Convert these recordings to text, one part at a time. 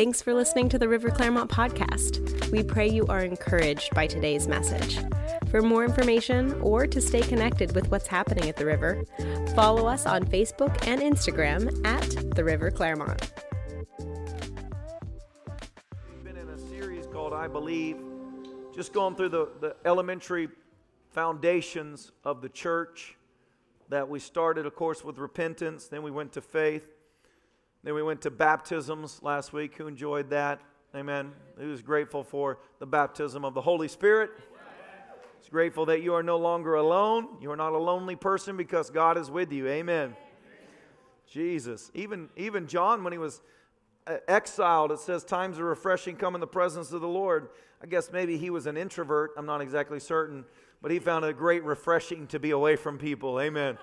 Thanks for listening to the River Clermont podcast. We pray you are encouraged by today's message. For more information or to stay connected with what's happening at the river, follow us on Facebook and Instagram at the River Clermont. We've been in a series called I Believe, just going through the elementary foundations of the church that we started, of course, with repentance. Then we went to faith. Then we went to baptisms last week. Who enjoyed that? Amen. Who's grateful for the baptism of the Holy Spirit? It's grateful that you are no longer alone. You are not a lonely person because God is with you. Amen. Jesus. Even John, when he was exiled, it says, times are refreshing, come in the presence of the Lord. I guess maybe he was an introvert. I'm not exactly certain. But he found it great refreshing to be away from people. Amen.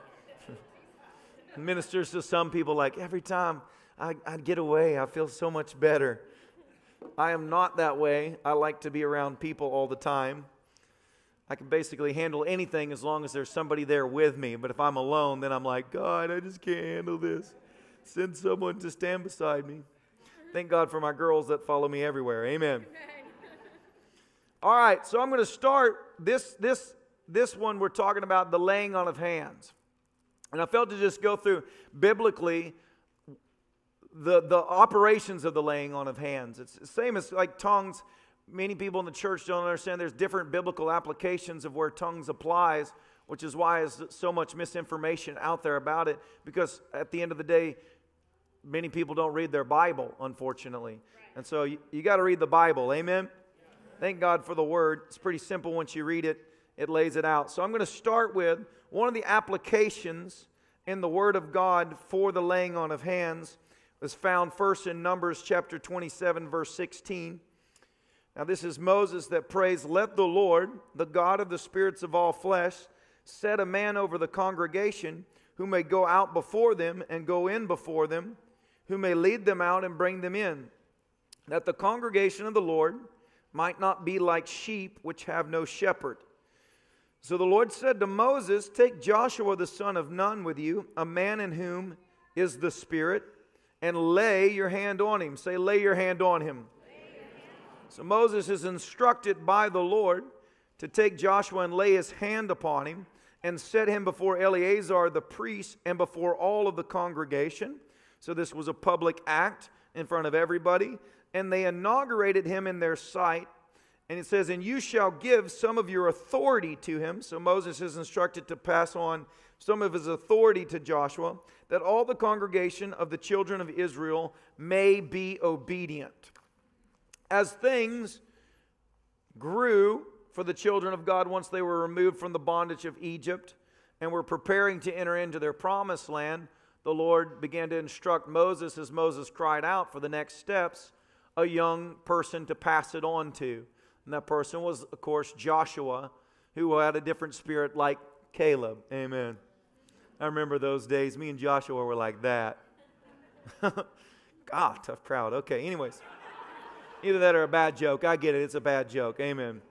Ministers to some people like, every time I get away, I feel so much better. I am not that way. I like to be around people all the time. I can basically handle anything as long as there's somebody there with me. But if I'm alone, then I'm like, God, I just can't handle this. Send someone to stand beside me. Thank God for my girls that follow me everywhere. Amen. All right, so I'm going to start this one. We're talking about the laying on of hands. And I felt to just go through biblically the operations of the laying on of hands. It's the same as like tongues. Many people in the church don't understand there's different biblical applications of where tongues applies, which is why there's so much misinformation out there about it, because at the end of the day, many people don't read their Bible, unfortunately. Right. And so you got to read the Bible, amen? Yeah. Thank God for the Word. It's pretty simple once you read it. It lays it out. So I'm going to start with one of the applications in the Word of God for the laying on of hands was found first in Numbers chapter 27, verse 16. Now this is Moses that prays, let the Lord, the God of the spirits of all flesh, set a man over the congregation who may go out before them and go in before them, who may lead them out and bring them in, that the congregation of the Lord might not be like sheep which have no shepherd. So the Lord said to Moses, take Joshua the son of Nun with you, a man in whom is the Spirit, and lay your hand on him. Say, lay your hand on him. So Moses is instructed by the Lord to take Joshua and lay his hand upon him and set him before Eleazar the priest and before all of the congregation. So this was a public act in front of everybody. And they inaugurated him in their sight. And it says, and you shall give some of your authority to him. So Moses is instructed to pass on some of his authority to Joshua, that all the congregation of the children of Israel may be obedient. As things grew for the children of God once they were removed from the bondage of Egypt and were preparing to enter into their promised land, the Lord began to instruct Moses as Moses cried out for the next steps, a young person to pass it on to. And that person was, of course, Joshua, who had a different spirit like Caleb. Amen. I remember those days. Me and Joshua were like that. God, tough crowd. Okay, anyways. Either that or a bad joke. I get it. It's a bad joke. Amen.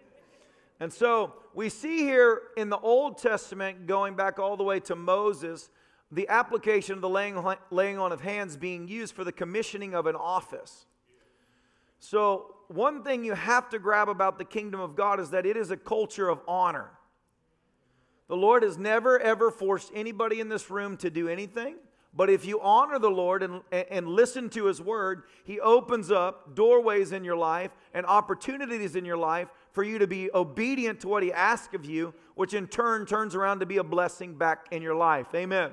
And so we see here in the Old Testament, going back all the way to Moses, the application of the laying on of hands being used for the commissioning of an office. So one thing you have to grab about the kingdom of God is that it is a culture of honor. The Lord has never, ever forced anybody in this room to do anything. But if you honor the Lord and listen to His Word, He opens up doorways in your life and opportunities in your life for you to be obedient to what He asks of you, which in turn turns around to be a blessing back in your life. Amen.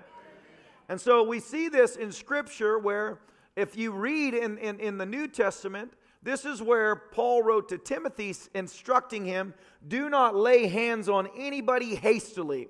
And so we see this in Scripture where if you read in the New Testament, this is where Paul wrote to Timothy instructing him, do not lay hands on anybody hastily,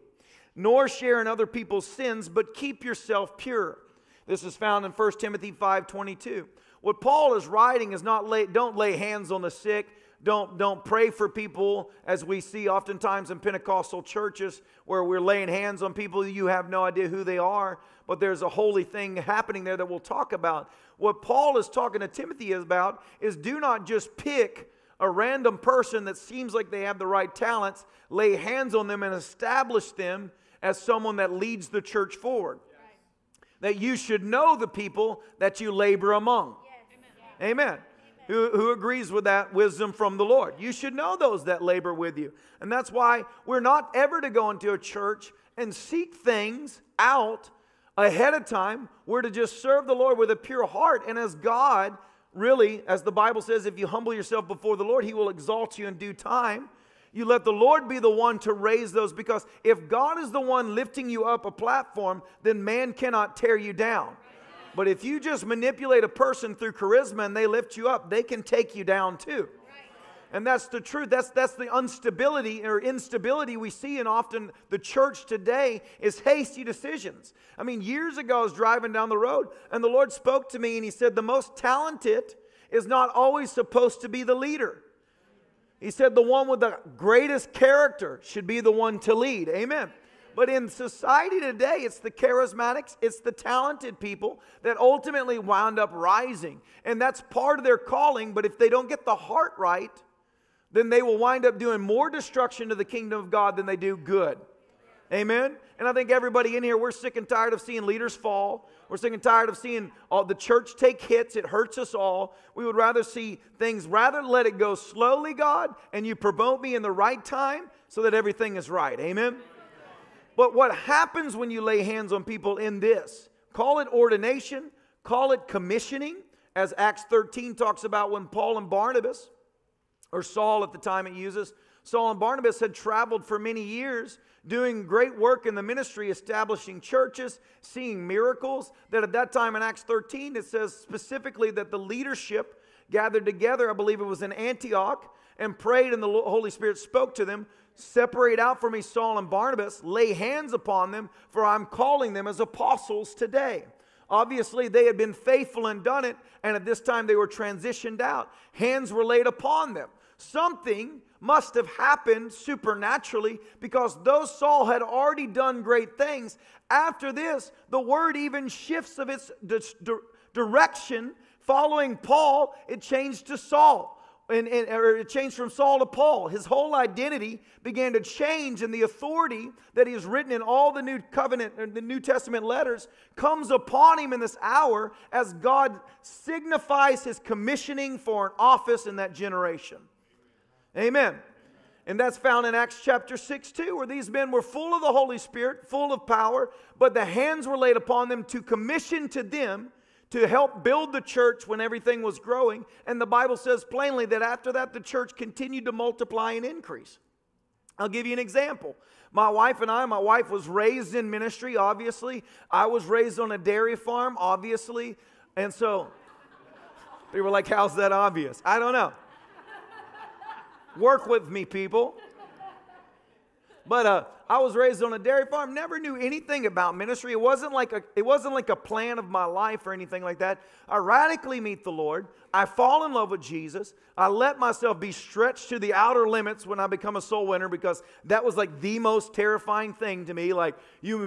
nor share in other people's sins, but keep yourself pure. This is found in 1 Timothy 5:22. What Paul is writing is don't lay hands on the sick. Don't pray for people, as we see oftentimes in Pentecostal churches where we're laying hands on people. You have no idea who they are, but there's a holy thing happening there that we'll talk about. What Paul is talking to Timothy about is do not just pick a random person that seems like they have the right talents, lay hands on them and establish them as someone that leads the church forward. Yes. That you should know the people that you labor among. Yes. Amen. Amen. Who agrees with that wisdom from the Lord. You should know those that labor with you. And that's why we're not ever to go into a church and seek things out ahead of time. We're to just serve the Lord with a pure heart. And as God, really, as the Bible says, if you humble yourself before the Lord, He will exalt you in due time. You let the Lord be the one to raise those, because if God is the one lifting you up a platform, then man cannot tear you down. But if you just manipulate a person through charisma and they lift you up, they can take you down too. And that's the truth. That's the instability we see in often the church today is hasty decisions. I mean, years ago I was driving down the road and the Lord spoke to me and He said, the most talented is not always supposed to be the leader. He said the one with the greatest character should be the one to lead. Amen. But in society today, it's the charismatics, it's the talented people that ultimately wound up rising. And that's part of their calling, but if they don't get the heart right, then they will wind up doing more destruction to the kingdom of God than they do good. Amen? And I think everybody in here, we're sick and tired of seeing leaders fall. We're sick and tired of seeing all the church take hits. It hurts us all. We would rather see things, rather let it go slowly, God, and you promote me in the right time so that everything is right. Amen? But what happens when you lay hands on people in this? Call it ordination, call it commissioning, as Acts 13 talks about when Paul and Barnabas, or Saul at the time it uses, Saul and Barnabas had traveled for many years doing great work in the ministry, establishing churches, seeing miracles, that at that time in Acts 13 it says specifically that the leadership gathered together, I believe it was in Antioch, and prayed and the Holy Spirit spoke to them, separate out for me Saul and Barnabas, lay hands upon them, for I'm calling them as apostles today. Obviously, they had been faithful and done it, and at this time they were transitioned out. Hands were laid upon them. Something must have happened supernaturally, because though Saul had already done great things, after this, the word even shifts of its direction. Following Paul, it changed to Saul. Or it changed from Saul to Paul. His whole identity began to change, and the authority that he is written in all the New Covenant, or the New Testament letters, comes upon him in this hour as God signifies His commissioning for an office in that generation. Amen. And that's found in Acts chapter 6:2, where these men were full of the Holy Spirit, full of power, but the hands were laid upon them to commission to them to help build the church when everything was growing. And the Bible says plainly that after that, the church continued to multiply and increase. I'll give you an example. My wife was raised in ministry, obviously. I was raised on a dairy farm, obviously. And so, people were like, how's that obvious? I don't know. Work with me, people. But I was raised on a dairy farm, never knew anything about ministry. It wasn't like a plan of my life or anything like that. I radically meet the Lord. I fall in love with Jesus. I let myself be stretched to the outer limits when I become a soul winner, because that was like the most terrifying thing to me. Like, you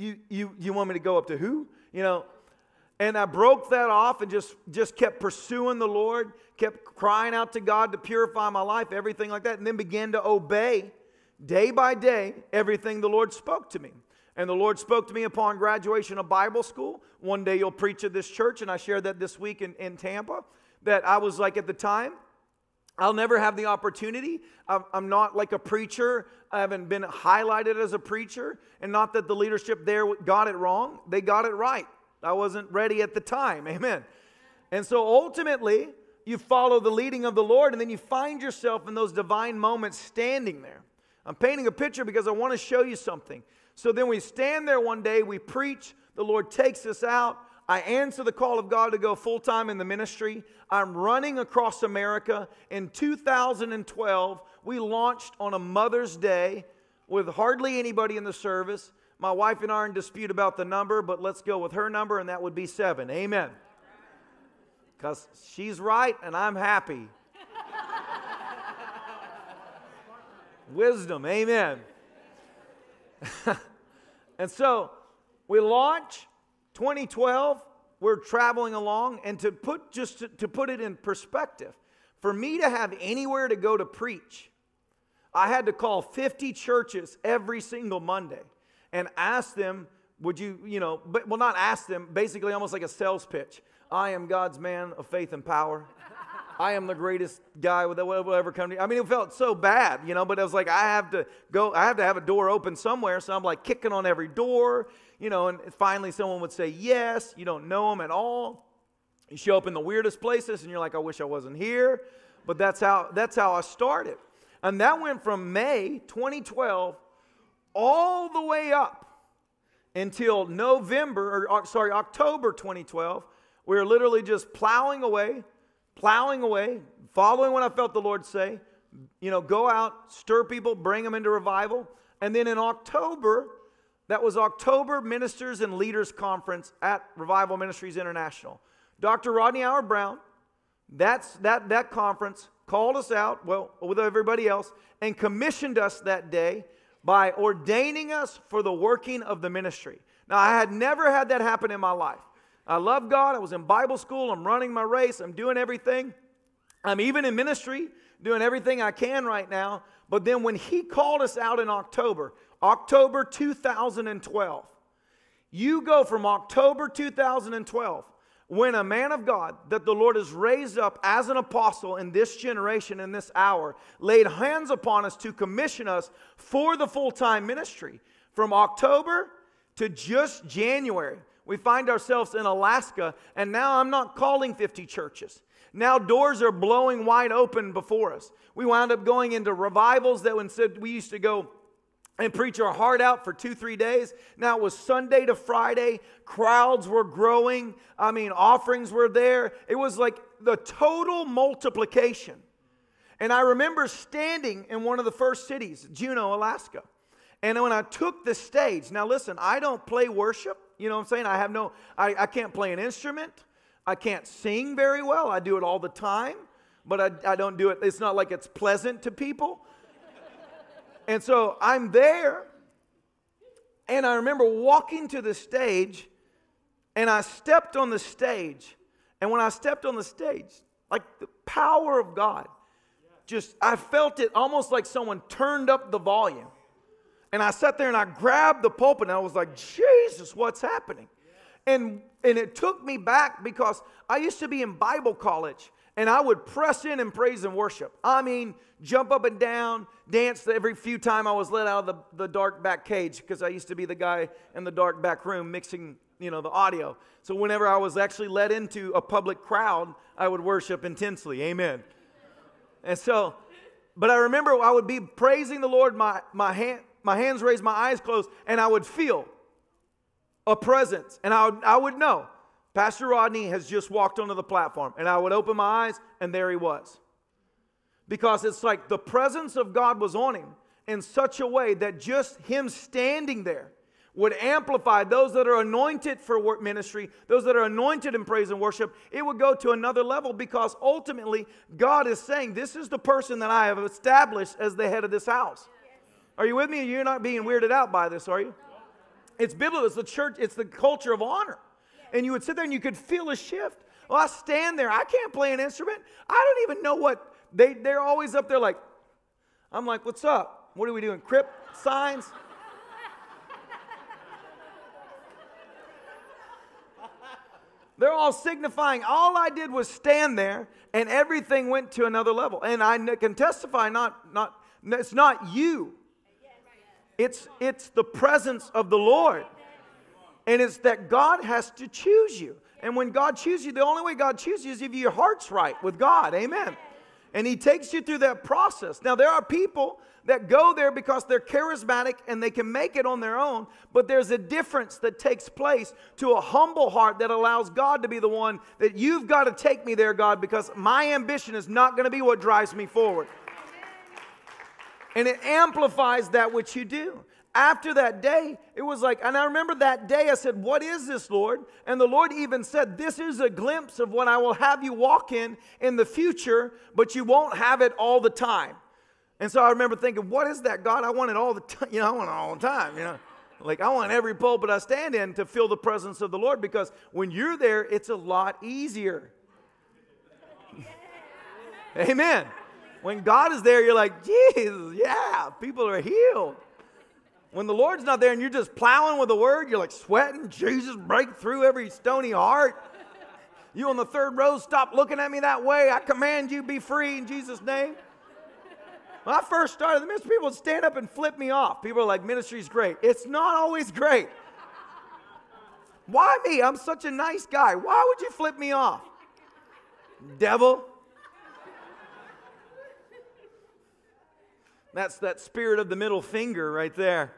want me to go up to who? You know? And I broke that off and just kept pursuing the Lord, kept crying out to God to purify my life, everything like that, and then began to obey day by day everything the Lord spoke to me. And the Lord spoke to me upon graduation of Bible school. One day you'll preach at this church, and I shared that this week in Tampa, that I was like, at the time, I'll never have the opportunity. I'm not like a preacher. I haven't been highlighted as a preacher, and not that the leadership there got it wrong. They got it right. I wasn't ready at the time. Amen. And so ultimately, you follow the leading of the Lord, and then you find yourself in those divine moments standing there. I'm painting a picture because I want to show you something. So then we stand there one day, we preach, the Lord takes us out. I answer the call of God to go full-time in the ministry. I'm running across America. In 2012, we launched on a Mother's Day with hardly anybody in the service. My wife and I are in dispute about the number, but let's go with her number, and that would be 7. Amen. Because she's right, and I'm happy. Wisdom, amen. And so we launch 2012. We're traveling along, and to put it in perspective, for me to have anywhere to go to preach, I had to call 50 churches every single Monday and ask them, would you but, well, not ask them, basically almost like a sales pitch. I am God's man of faith and power. I am the greatest guy that will ever come to you. I mean, it felt so bad, you know, but I was like, I have to have a door open somewhere. So I'm like kicking on every door, you know, and finally someone would say yes. You don't know them at all. You show up in the weirdest places and you're like, I wish I wasn't here. But that's how I started. And that went from May 2012 all the way up until October 2012. We were literally just plowing away, following what I felt the Lord say, you know, go out, stir people, bring them into revival. And then in October, that was October Ministers and Leaders Conference at Revival Ministries International. Dr. Rodney Howard Brown, that conference, called us out, well, with everybody else, and commissioned us that day by ordaining us for the working of the ministry. Now, I had never had that happen in my life. I love God. I was in Bible school. I'm running my race. I'm doing everything. I'm even in ministry, doing everything I can right now. But then when he called us out in October 2012, you go from October 2012, when a man of God that the Lord has raised up as an apostle in this generation, in this hour, laid hands upon us to commission us for the full-time ministry. From October to just January, we find ourselves in Alaska, and now I'm not calling 50 churches. Now doors are blowing wide open before us. We wound up going into revivals that instead we used to go and preach our heart out for 2-3 days. Now it was Sunday to Friday. Crowds were growing. I mean, offerings were there. It was like the total multiplication. And I remember standing in one of the first cities, Juneau, Alaska. And when I took the stage, now listen, I don't play worship. You know what I'm saying? I can't play an instrument. I can't sing very well. I do it all the time, but I don't do it. It's not like it's pleasant to people. And so I'm there, and I remember walking to the stage, and I stepped on the stage. And when I stepped on the stage, like the power of God, just, I felt it almost like someone turned up the volume. And I sat there and I grabbed the pulpit and I was like, Jesus, what's happening? And it took me back because I used to be in Bible college and I would press in and praise and worship. I mean, jump up and down, dance every few time I was let out of the dark back cage, because I used to be the guy in the dark back room mixing, you know, the audio. So whenever I was actually led into a public crowd, I would worship intensely. Amen. And so, but I remember I would be praising the Lord, my hands raised, my eyes closed, and I would feel a presence. And I would know, Pastor Rodney has just walked onto the platform. And I would open my eyes, and there he was. Because it's like the presence of God was on him in such a way that just him standing there would amplify those that are anointed for work ministry, those that are anointed in praise and worship. It would go to another level, because ultimately God is saying, this is the person that I have established as the head of this house. Are you with me? You're not being weirded out by this, are you? It's biblical. It's the church. It's the culture of honor. And you would sit there and you could feel a shift. Well, I stand there. I can't play an instrument. I don't even know what. They're always up there like, I'm like, what's up? What are we doing? Crip signs? They're all signifying. All I did was stand there, and everything went to another level. And I can testify, it's not you. It's the presence of the Lord. And it's that God has to choose you. And when God chooses you, the only way God chooses you is if your heart's right with God. Amen. And he takes you through that process. Now, there are people that go there because they're charismatic and they can make it on their own. But there's a difference that takes place to a humble heart that allows God to be the one that you've got to take me there, God, because my ambition is not going to be what drives me forward. And it amplifies that which you do. After that day, it was like, and I remember that day I said, what is this, Lord? And the Lord even said, this is a glimpse of what I will have you walk in the future, but you won't have it all the time. And so I remember thinking, what is that, God? I want it all the time. You know, I want it all the time, you know. Like, I want every pulpit I stand in to feel the presence of the Lord, because when you're there, it's a lot easier. Amen. When God is there, you're like, Jesus, yeah, people are healed. When the Lord's not there and you're just plowing with the word, you're like sweating, Jesus, break through every stony heart. You on the third row, stop looking at me that way. I command you, be free in Jesus' name. When I first started, the ministry people would stand up and flip me off. People are like, ministry's great. It's not always great. Why me? I'm such a nice guy. Why would you flip me off? Devil. That's that spirit of the middle finger right there.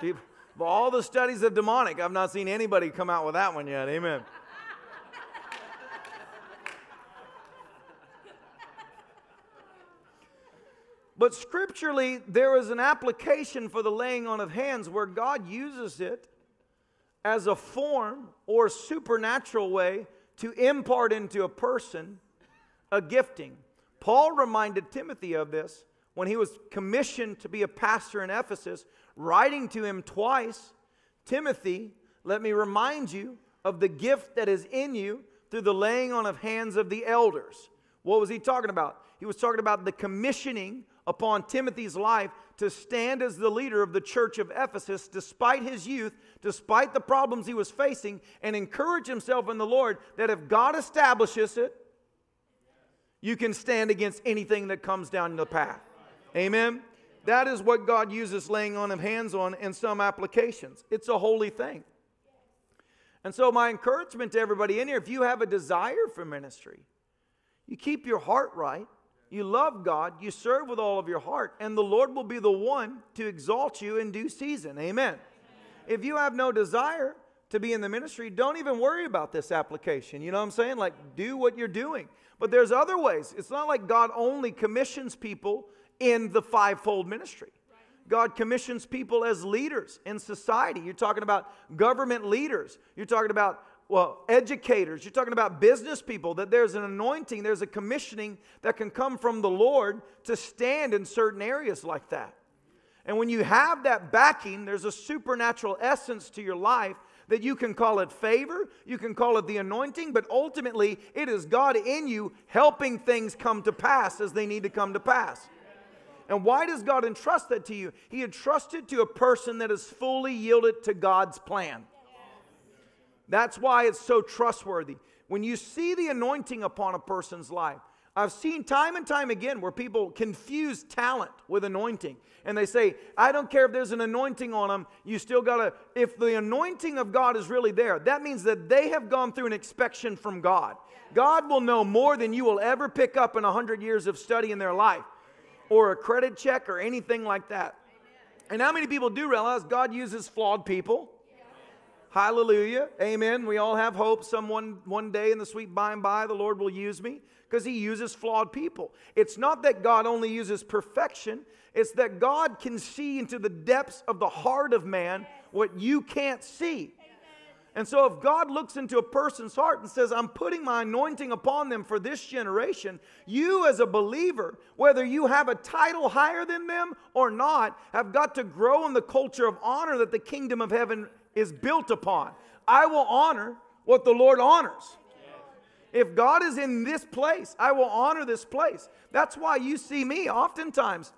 People, all the studies of demonic, I've not seen anybody come out with that one yet. Amen. But scripturally, there is an application for the laying on of hands where God uses it as a form or supernatural way to impart into a person a gifting. Paul reminded Timothy of this when he was commissioned to be a pastor in Ephesus, writing to him twice, Timothy, let me remind you of the gift that is in you through the laying on of hands of the elders. What was he talking about? He was talking about the commissioning upon Timothy's life to stand as the leader of the church of Ephesus despite his youth, despite the problems he was facing, and encourage himself in the Lord that if God establishes it, you can stand against anything that comes down the path. Amen? That is what God uses laying on of hands on in some applications. It's a holy thing. And so my encouragement to everybody in here, if you have a desire for ministry, you keep your heart right. You love God, you serve with all of your heart, and the Lord will be the one to exalt you in due season. Amen. Amen. If you have no desire to be in the ministry, don't even worry about this application. You know what I'm saying? Like, do what you're doing. But there's other ways. It's not like God only commissions people in the fivefold ministry. God commissions people as leaders in society. You're talking about government leaders. You're talking about educators, you're talking about business people, that there's an anointing, there's a commissioning that can come from the Lord to stand in certain areas like that. And when you have that backing, there's a supernatural essence to your life that you can call it favor, you can call it the anointing, but ultimately it is God in you helping things come to pass as they need to come to pass. And why does God entrust that to you? He entrusted to a person that is fully yielded to God's plan. That's why it's so trustworthy. When you see the anointing upon a person's life, I've seen time and time again where people confuse talent with anointing. And they say, I don't care if there's an anointing on them, you still got to, if the anointing of God is really there, that means that they have gone through an inspection from God. God will know more than you will ever pick up in 100 years of study in their life or a credit check or anything like that. And how many people do realize God uses flawed people? Hallelujah. Amen. We all have hope. Someone one day in the sweet by and by, the Lord will use me, because he uses flawed people. It's not that God only uses perfection. It's that God can see into the depths of the heart of man what you can't see. And so if God looks into a person's heart and says, I'm putting my anointing upon them for this generation, you as a believer, whether you have a title higher than them or not, have got to grow in the culture of honor that the kingdom of heaven is built upon. I will honor what the Lord honors. If God is in this place, I will honor this place. That's why you see me oftentimes.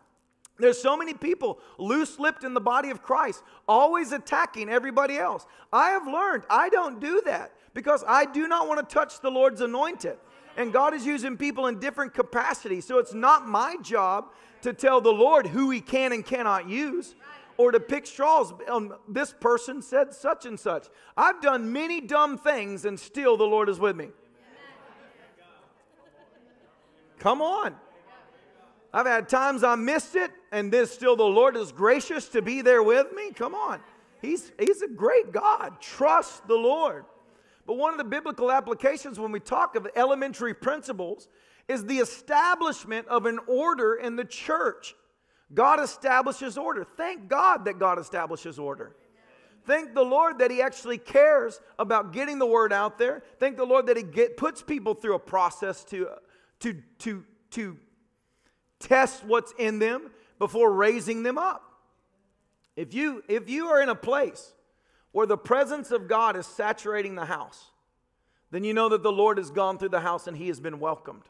There's so many people loose-lipped in the body of Christ, always attacking everybody else. I have learned I don't do that because I do not want to touch the Lord's anointed. And God is using people in different capacities. So it's not my job to tell the Lord who he can and cannot use, or to pick straws, this person said such and such. I've done many dumb things and still the Lord is with me. Amen. Come on. I've had times I missed it and then still the Lord is gracious to be there with me. Come on. He's a great God. Trust the Lord. But one of the biblical applications when we talk of elementary principles is the establishment of an order in the church. God establishes order. Thank God that God establishes order. Thank the Lord that he actually cares about getting the word out there. Thank the Lord that he puts people through a process to test what's in them before raising them up. If you are in a place where the presence of God is saturating the house, then you know that the Lord has gone through the house and he has been welcomed.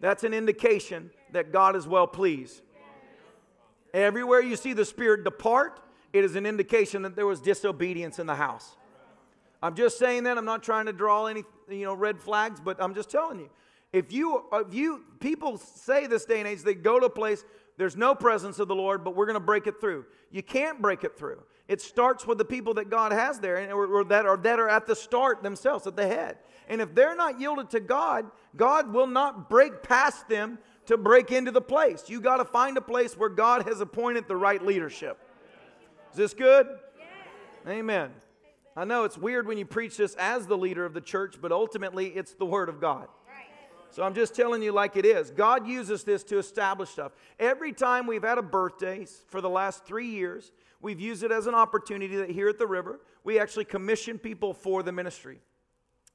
That's an indication that God is well pleased. Everywhere you see the Spirit depart, it is an indication that there was disobedience in the house. I'm just saying that. I'm not trying to draw any, red flags, but I'm just telling you. If you people say this day and age, they go to a place, there's no presence of the Lord, but we're going to break it through. You can't break it through. It starts with the people that God has there, and or that are at the start themselves, at the head. And if they're not yielded to God, God will not break past them to break into the place. You got to find a place where God has appointed the right leadership. Is this good? Yes. Amen. I know it's weird when you preach this as the leader of the church, but ultimately it's the Word of God. So I'm just telling you like it is. God uses this to establish stuff. Every time we've had a birthday for the last 3 years, we've used it as an opportunity that here at the river, we actually commission people for the ministry.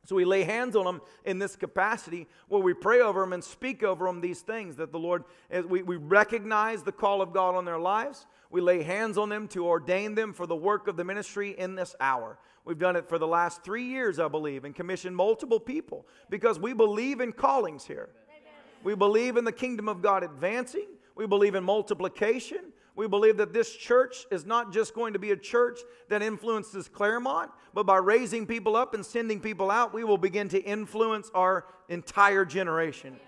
So we lay hands on them in this capacity where we pray over them and speak over them these things that the Lord, we recognize the call of God on their lives. We lay hands on them to ordain them for the work of the ministry in this hour. We've done it for the last 3 years, I believe, and commissioned multiple people because we believe in callings here. Amen. We believe in the kingdom of God advancing. We believe in multiplication. We believe that this church is not just going to be a church that influences Clermont, but by raising people up and sending people out, we will begin to influence our entire generation. Amen.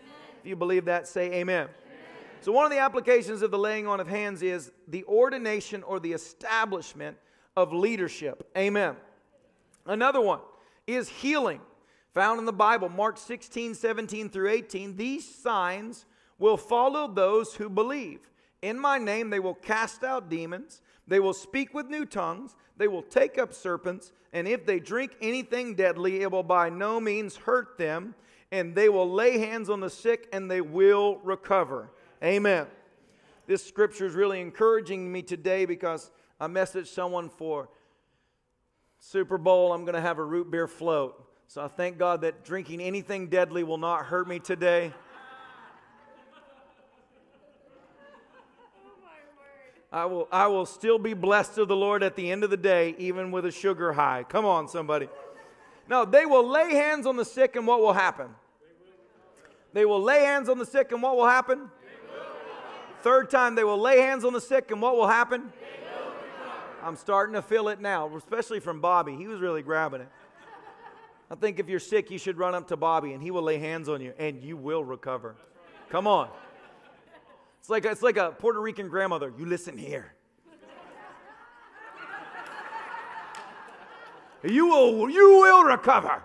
If you believe that, say amen. Amen. So one of the applications of the laying on of hands is the ordination or the establishment of leadership. Amen. Another one is healing, found in the Bible, Mark 16, 17 through 18. These signs will follow those who believe. In my name they will cast out demons, they will speak with new tongues, they will take up serpents, and if they drink anything deadly, it will by no means hurt them, and they will lay hands on the sick, and they will recover. Amen. This scripture is really encouraging me today because I messaged someone for Super Bowl, I'm going to have a root beer float. So I thank God that drinking anything deadly will not hurt me today. I will still be blessed of the Lord at the end of the day, even with a sugar high. Come on, somebody. No, they will lay hands on the sick, and what will happen? They will lay hands on the sick, and what will happen? Third time, they will lay hands on the sick, and what will happen? I'm starting to feel it now, especially from Bobby. He was really grabbing it. I think if you're sick, you should run up to Bobby, and he will lay hands on you, and you will recover. Come on. It's like a Puerto Rican grandmother. You listen here. You will recover.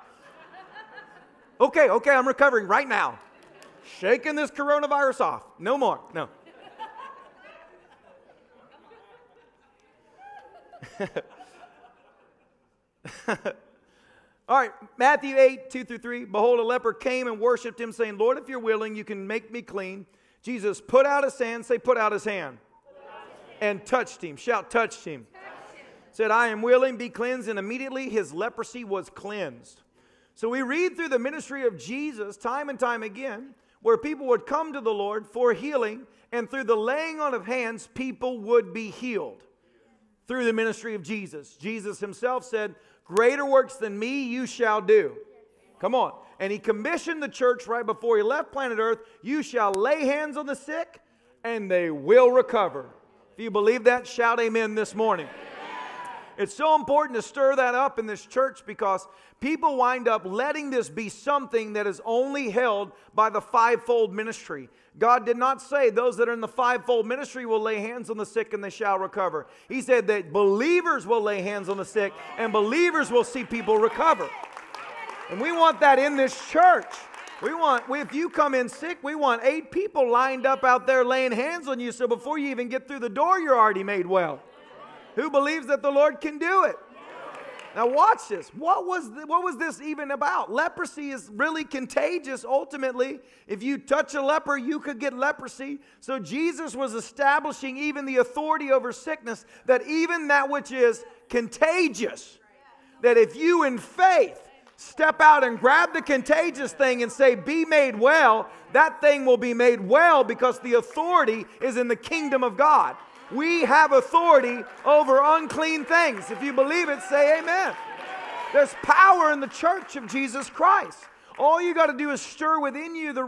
Okay, I'm recovering right now. Shaking this coronavirus off. No more. No. All right, Matthew 8, 2 through 3. Behold, a leper came and worshipped him, saying, Lord, if you're willing, you can make me clean. Jesus put out his hand, say, put out his hand, and touched him. Shout, touched him. Said, I am willing, be cleansed. And immediately his leprosy was cleansed. So we read through the ministry of Jesus time and time again where people would come to the Lord for healing, and through the laying on of hands, people would be healed. Through the ministry of Jesus. Jesus himself said, greater works than me you shall do. Come on. And he commissioned the church right before he left planet earth. You shall lay hands on the sick and they will recover. If you believe that, shout amen this morning. It's so important to stir that up in this church because people wind up letting this be something that is only held by the fivefold ministry. God did not say those that are in the fivefold ministry will lay hands on the sick and they shall recover. He said that believers will lay hands on the sick and believers will see people recover. And we want that in this church. If you come in sick, we want 8 people lined up out there laying hands on you so before you even get through the door, you're already made well. Who believes that the Lord can do it? Now watch this. What was this even about? Leprosy is really contagious ultimately. If you touch a leper, you could get leprosy. So Jesus was establishing even the authority over sickness, that even that which is contagious, that if you in faith step out and grab the contagious thing and say, be made well, that thing will be made well because the authority is in the kingdom of God. We have authority over unclean things. If you believe it, say amen. There's power in the church of Jesus Christ. All you got to do is stir within you the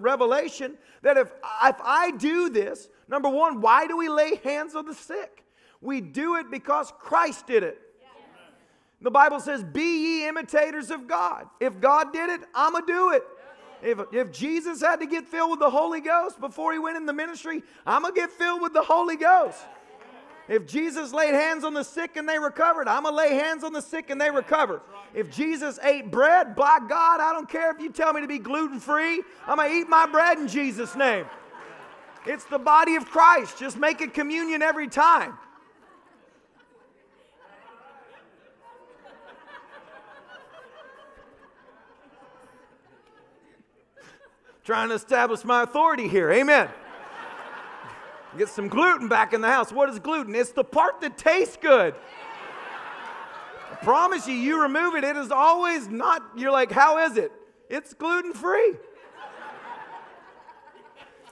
revelation that if I do this, number one, why do we lay hands on the sick? We do it because Christ did it. The Bible says, be ye imitators of God. If God did it, I'm going to do it. If Jesus had to get filled with the Holy Ghost before he went in the ministry, I'm going to get filled with the Holy Ghost. If Jesus laid hands on the sick and they recovered, I'm going to lay hands on the sick and they recover. If Jesus ate bread, by God, I don't care if you tell me to be gluten-free. I'm going to eat my bread in Jesus' name. It's the body of Christ. Just make it communion every time. Trying to establish my authority here. Amen. Get some gluten back in the house. What is gluten? It's the part that tastes good. I promise you, you remove it, it is always not, you're like, how is it? It's gluten-free.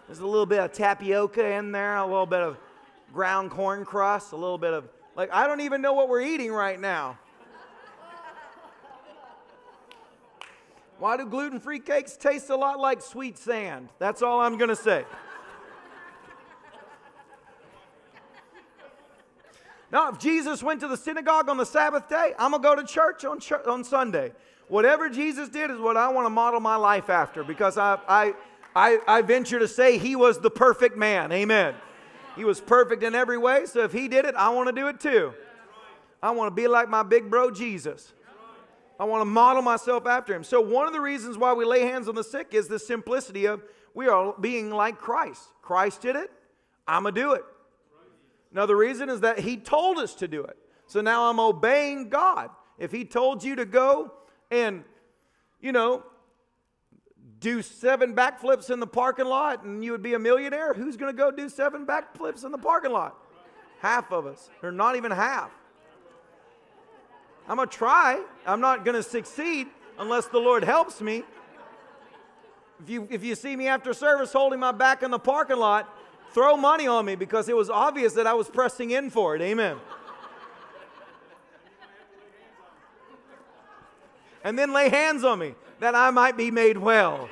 There's a little bit of tapioca in there, a little bit of ground corn crust, a little bit of, like, I don't even know what we're eating right now. Why do gluten-free cakes taste a lot like sweet sand? That's all I'm going to say. Now, if Jesus went to the synagogue on the Sabbath day, I'm going to go to church on Sunday. Whatever Jesus did is what I want to model my life after, because I venture to say he was the perfect man. Amen. He was perfect in every way, so if he did it, I want to do it too. I want to be like my big bro Jesus. I want to model myself after him. So one of the reasons why we lay hands on the sick is the simplicity of we are being like Christ. Christ did it. I'm going to do it. Another reason is that he told us to do it. So now I'm obeying God. If he told you to go and, you know, do 7 backflips in the parking lot and you would be a millionaire, who's going to go do 7 backflips in the parking lot? Half of us, or not even half. I'm going to try. I'm not going to succeed unless the Lord helps me. If you see me after service holding my back in the parking lot, throw money on me, because it was obvious that I was pressing in for it. Amen. And then lay hands on me that I might be made well.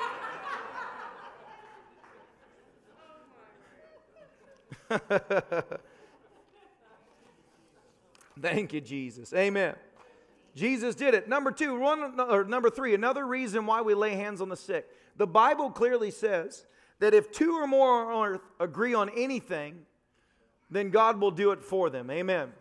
Thank you, Jesus. Amen. Jesus did it. Number three, another reason why we lay hands on the sick. The Bible clearly says that if 2 or more on earth agree on anything, then God will do it for them. Amen. Amen.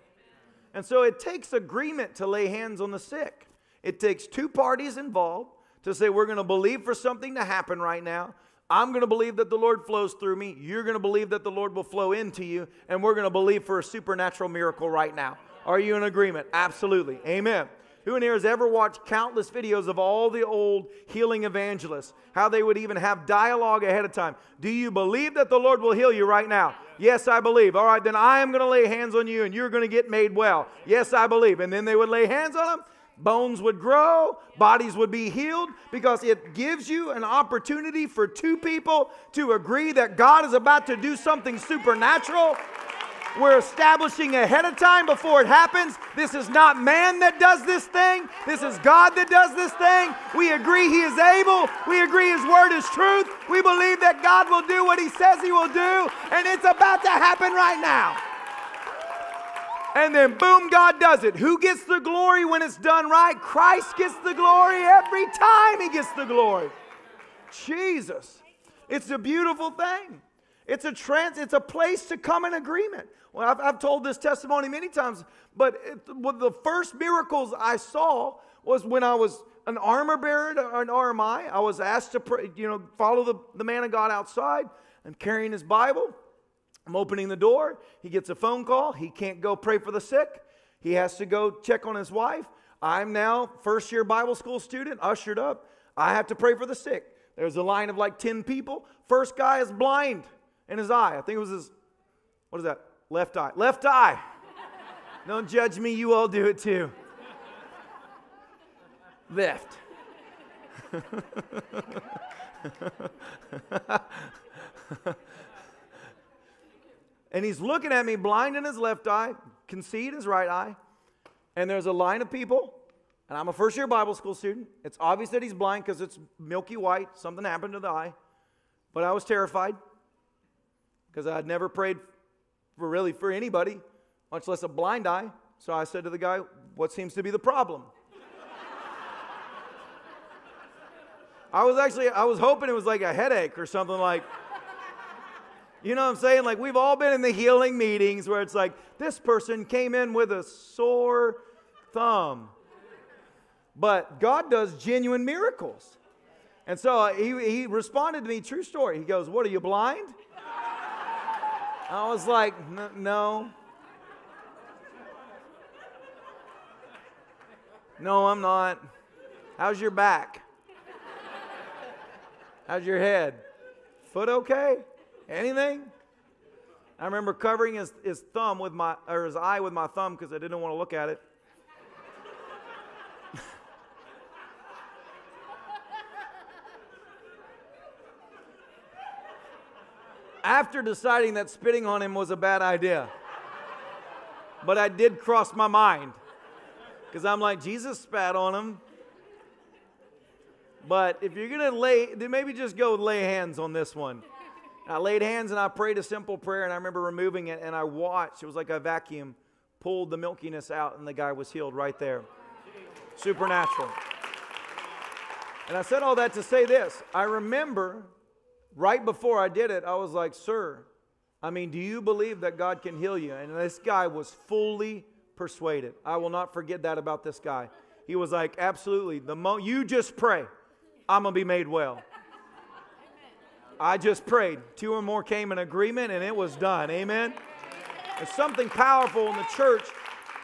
And so it takes agreement to lay hands on the sick. It takes 2 parties involved to say, we're going to believe for something to happen right now. I'm going to believe that the Lord flows through me. You're going to believe that the Lord will flow into you. And we're going to believe for a supernatural miracle right now. Are you in agreement? Absolutely. Amen. Who in here has ever watched countless videos of all the old healing evangelists? How they would even have dialogue ahead of time. Do you believe that the Lord will heal you right now? Yes, I believe. All right, then I am going to lay hands on you and you're going to get made well. Yes, I believe. And then they would lay hands on them. Bones would grow. Bodies would be healed, because it gives you an opportunity for 2 people to agree that God is about to do something supernatural. We're establishing ahead of time before it happens. This is not man that does this thing. This is God that does this thing. We agree he is able. We agree his word is truth. We believe that God will do what he says he will do. And it's about to happen right now. And then boom, God does it. Who gets the glory when it's done right? Christ gets the glory every time. He gets the glory. Jesus. It's a beautiful thing. It's a place to come in agreement. Well, I've told this testimony many times, but one of the first miracles I saw was when I was an armor bearer, an RMI. I was asked to pray, follow the man of God outside. I'm carrying his Bible. I'm opening the door. He gets a phone call. He can't go pray for the sick. He has to go check on his wife. I'm now first-year Bible school student, ushered up. I have to pray for the sick. There's a line of like 10 people. First guy is blind in his eye. I think it was his, what is that? Left eye. Left eye. Don't judge me. You all do it too. Left. And he's looking at me, blind in his left eye, can see in his right eye. And there's a line of people. And I'm a first-year Bible school student. It's obvious that he's blind because it's milky white. Something happened to the eye. But I was terrified, because I had never prayed for anybody, much less a blind eye. So I said to the guy, what seems to be the problem. I was hoping it was like a headache or something like, you know what I'm saying? Like, we've all been in the healing meetings where it's like, this person came in with a sore thumb. But God does genuine miracles. And so he responded to me, true story. He goes, what, are you blind? I was like, no. No, I'm not. How's your back? How's your head? Foot okay? Anything? I remember covering his eye with my thumb because I didn't want to look at it. After deciding that spitting on him was a bad idea. But I did cross my mind. Because I'm like, Jesus spat on him. But if you're going to then maybe just go lay hands on this one. And I laid hands and I prayed a simple prayer, and I remember removing it, and I watched. It was like a vacuum pulled the milkiness out, and the guy was healed right there. Supernatural. And I said all that to say this. I remember right before I did it, I was like, sir, I mean, do you believe that God can heal you? And this guy was fully persuaded. I will not forget that about this guy. He was like, absolutely. You just pray. I'm going to be made well. I just prayed. 2 or more came in agreement, and it was done. Amen? There's something powerful in the church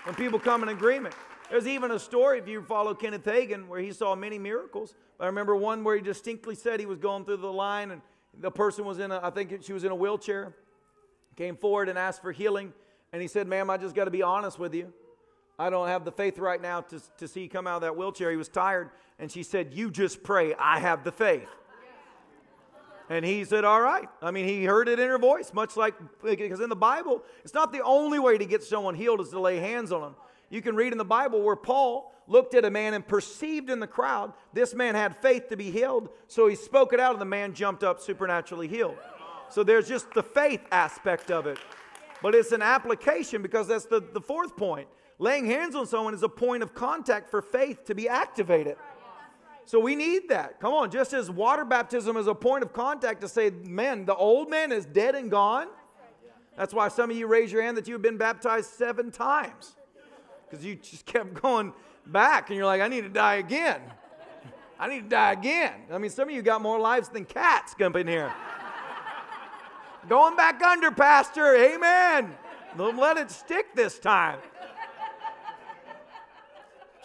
when people come in agreement. There's even a story, if you follow Kenneth Hagin, where he saw many miracles. I remember one where he distinctly said he was going through the line, and the person was I think she was in a wheelchair, came forward and asked for healing. And he said, ma'am, I just got to be honest with you. I don't have the faith right now to see you come out of that wheelchair. He was tired. And she said, you just pray. I have the faith. And he said, all right. I mean, he heard it in her voice, much like, because in the Bible, it's not the only way to get someone healed is to lay hands on them. You can read in the Bible where Paul looked at a man and perceived in the crowd, this man had faith to be healed. So he spoke it out, and the man jumped up supernaturally healed. So there's just the faith aspect of it. But it's an application, because that's the fourth point. Laying hands on someone is a point of contact for faith to be activated. So we need that. Come on, just as water baptism is a point of contact to say, man, the old man is dead and gone. That's why some of you raise your hand that you've been baptized 7 times. Because you just kept going back, and you're like, I need to die again. I need to die again. I mean, some of you got more lives than cats up in here. Going back under, Pastor. Amen. Don't let it stick this time.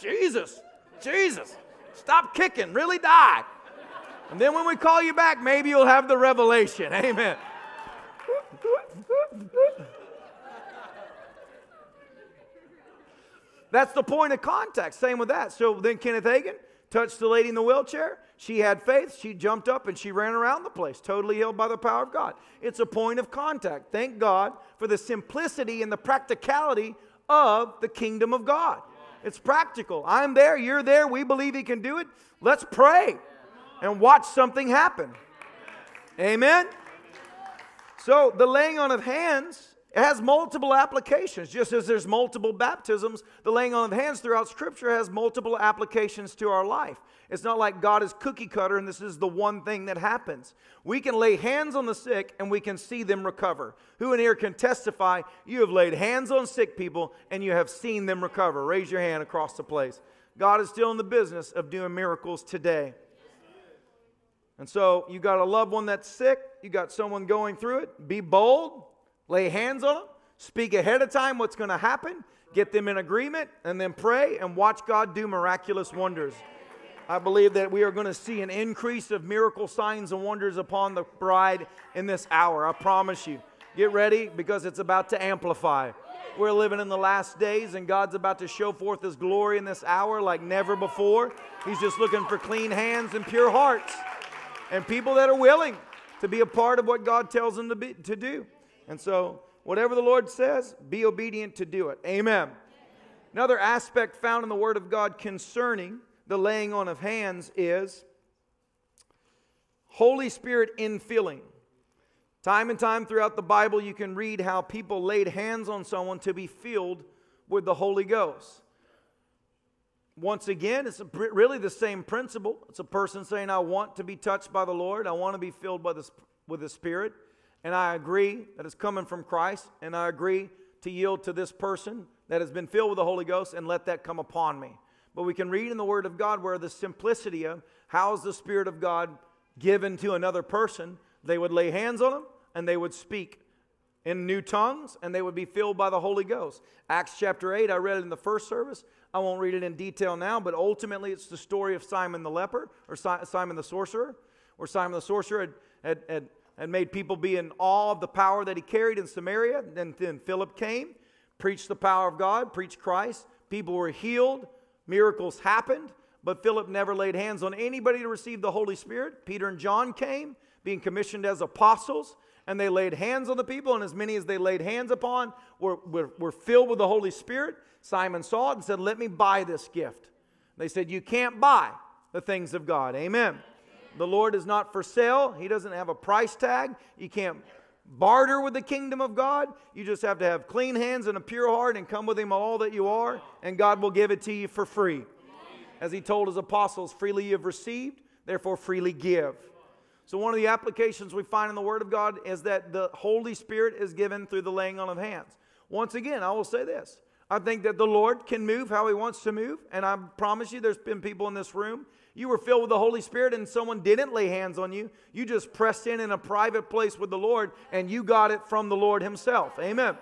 Jesus. Jesus. Stop kicking. Really die. And then when we call you back, maybe you'll have the revelation. Amen. That's the point of contact. Same with that. So then Kenneth Hagin touched the lady in the wheelchair. She had faith. She jumped up and she ran around the place, totally healed by the power of God. It's a point of contact. Thank God for the simplicity and the practicality of the kingdom of God. It's practical. I'm there. You're there. We believe He can do it. Let's pray and watch something happen. Amen? So the laying on of hands, it has multiple applications. Just as there's multiple baptisms, the laying on of hands throughout Scripture has multiple applications to our life. It's not like God is cookie cutter and this is the one thing that happens. We can lay hands on the sick and we can see them recover. Who in here can testify you have laid hands on sick people and you have seen them recover? Raise your hand across the place. God is still in the business of doing miracles today. And so you got a loved one that's sick. You got someone going through it. Be bold. Lay hands on them, speak ahead of time what's going to happen, get them in agreement, and then pray and watch God do miraculous wonders. I believe that we are going to see an increase of miracle signs and wonders upon the bride in this hour. I promise you. Get ready, because it's about to amplify. We're living in the last days, and God's about to show forth His glory in this hour like never before. He's just looking for clean hands and pure hearts and people that are willing to be a part of what God tells them to do. And so, whatever the Lord says, be obedient to do it. Amen. Another aspect found in the Word of God concerning the laying on of hands is Holy Spirit infilling. Time and time throughout the Bible, you can read how people laid hands on someone to be filled with the Holy Ghost. Once again, it's really the same principle. It's a person saying, I want to be touched by the Lord. I want to be filled by with the Spirit. And I agree that it's coming from Christ. And I agree to yield to this person that has been filled with the Holy Ghost and let that come upon me. But we can read in the Word of God where the simplicity of how is the Spirit of God given to another person. They would lay hands on them and they would speak in new tongues and they would be filled by the Holy Ghost. Acts chapter 8, I read it in the first service. I won't read it in detail now, but ultimately it's the story of Simon the leper, or Simon the sorcerer, where Simon the sorcerer had made people be in awe of the power that he carried in Samaria. And then Philip came, preached the power of God, preached Christ. People were healed. Miracles happened, but Philip never laid hands on anybody to receive the Holy Spirit. Peter and John came, being commissioned as apostles, and they laid hands on the people, and as many as they laid hands upon were filled with the Holy Spirit. Simon saw it and said, let me buy this gift. They said, you can't buy the things of God. Amen. The Lord is not for sale. He doesn't have a price tag. You can't barter with the kingdom of God. You just have to have clean hands and a pure heart and come with Him all that you are, and God will give it to you for free. As He told His apostles, freely you have received, therefore freely give. So one of the applications we find in the Word of God is that the Holy Spirit is given through the laying on of hands. Once again, I will say this. I think that the Lord can move how He wants to move, and I promise you there's been people in this room, you were filled with the Holy Spirit and someone didn't lay hands on you. You just pressed in a private place with the Lord and you got it from the Lord Himself. Amen.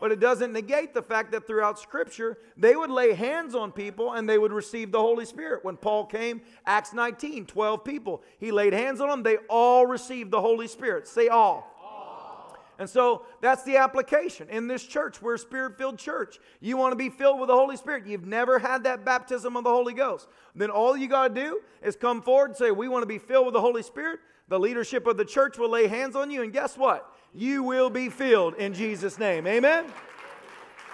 But it doesn't negate the fact that throughout Scripture, they would lay hands on people and they would receive the Holy Spirit. When Paul came, Acts 19, 12 people, he laid hands on them. They all received the Holy Spirit. Say all. And so that's the application. In this church, we're a Spirit-filled church. You want to be filled with the Holy Spirit. You've never had that baptism of the Holy Ghost. Then all you got to do is come forward and say, we want to be filled with the Holy Spirit. The leadership of the church will lay hands on you. And guess what? You will be filled in Jesus' name. Amen?